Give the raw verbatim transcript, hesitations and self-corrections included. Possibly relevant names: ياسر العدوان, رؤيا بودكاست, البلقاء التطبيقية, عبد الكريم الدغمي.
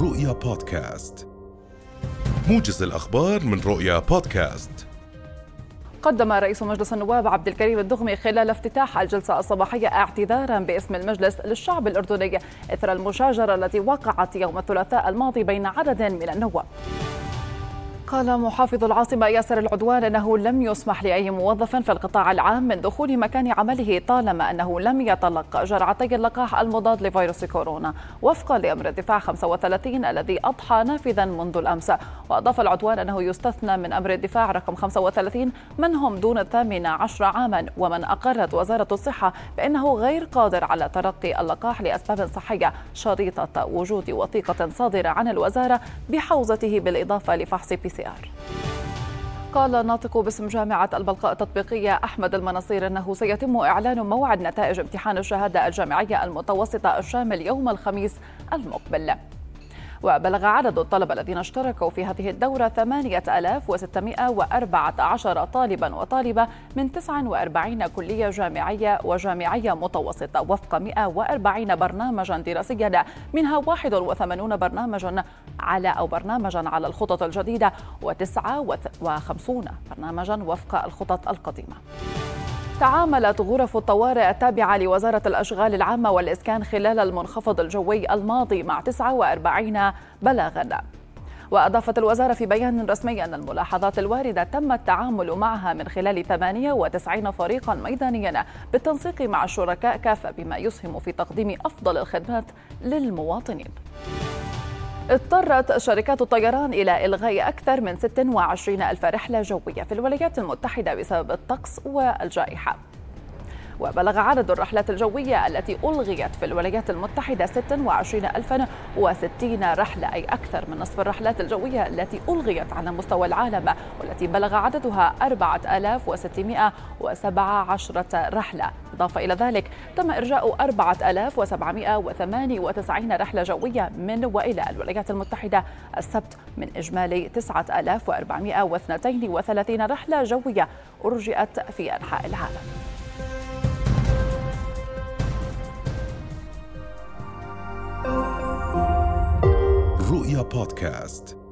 رؤيا بودكاست، موجز الأخبار من رؤيا بودكاست. قدم رئيس مجلس النواب عبد الكريم الدغمي خلال افتتاح الجلسة الصباحية اعتذارا باسم المجلس للشعب الأردني إثر المشاجرة التي وقعت يوم الثلاثاء الماضي بين عدد من النواب. قال محافظ العاصمة ياسر العدوان أنه لم يسمح لأي موظف في القطاع العام من دخول مكان عمله طالما أنه لم يتلقى جرعتي اللقاح المضاد لفيروس كورونا وفقا لأمر الدفاع خمسة وثلاثين الذي أضحى نافذا منذ الأمس. وأضاف العدوان أنه يستثنى من أمر الدفاع رقم خمسة وثلاثين من هم دون الثامنة عشر عاما ومن أقرت وزارة الصحة بأنه غير قادر على تلقي اللقاح لأسباب صحية، شريطة وجود وثيقة صادرة عن الوزارة بحوزته بالإضافة لفحص بي سي آر. قال ناطق باسم جامعة البلقاء التطبيقية أحمد المناصير أنه سيتم إعلان موعد نتائج امتحان الشهادة الجامعية المتوسطة الشامل يوم الخميس المقبل. وبلغ عدد الطلبة الذين اشتركوا في هذه الدورة ثمانية آلاف وستمئة وأربعة عشر طالبا وطالبة من تسعة وأربعين كلية جامعية وجامعية متوسطة وفق مئة وأربعين برنامجا دراسيا، منها واحد وثمانين برنامجا على أو برنامجا على الخطط الجديدة وتسعة وخمسين برنامجا وفق الخطط القديمة. تعاملت غرف الطوارئ التابعة لوزارة الأشغال العامة والإسكان خلال المنخفض الجوي الماضي مع تسعة وأربعين بلاغاً. وأضافت الوزارة في بيان رسمي أن الملاحظات الواردة تم التعامل معها من خلال ثمانية وتسعين فريقاً ميدانياً بالتنسيق مع الشركاء كافة بما يسهم في تقديم أفضل الخدمات للمواطنين. اضطرت شركات الطيران إلى إلغاء أكثر من ستة وعشرين ألف رحلة جوية في الولايات المتحدة بسبب الطقس والجائحة. وبلغ عدد الرحلات الجوية التي ألغيت في الولايات المتحدة ستة وعشرين ألفاً وستين رحلة، أي أكثر من نصف الرحلات الجوية التي ألغيت على مستوى العالم والتي بلغ عددها أربعة آلاف وستمئة وسبعة عشر رحلة. إضافة إلى ذلك تم إرجاء أربعة آلاف وسبعمئة وثمانية وتسعين رحلة جوية من وإلى الولايات المتحدة السبت من إجمالي تسعة آلاف وأربعمئة واثنين وثلاثين رحلة جوية أرجئت في أنحاء العالم. رؤيا بودكاست.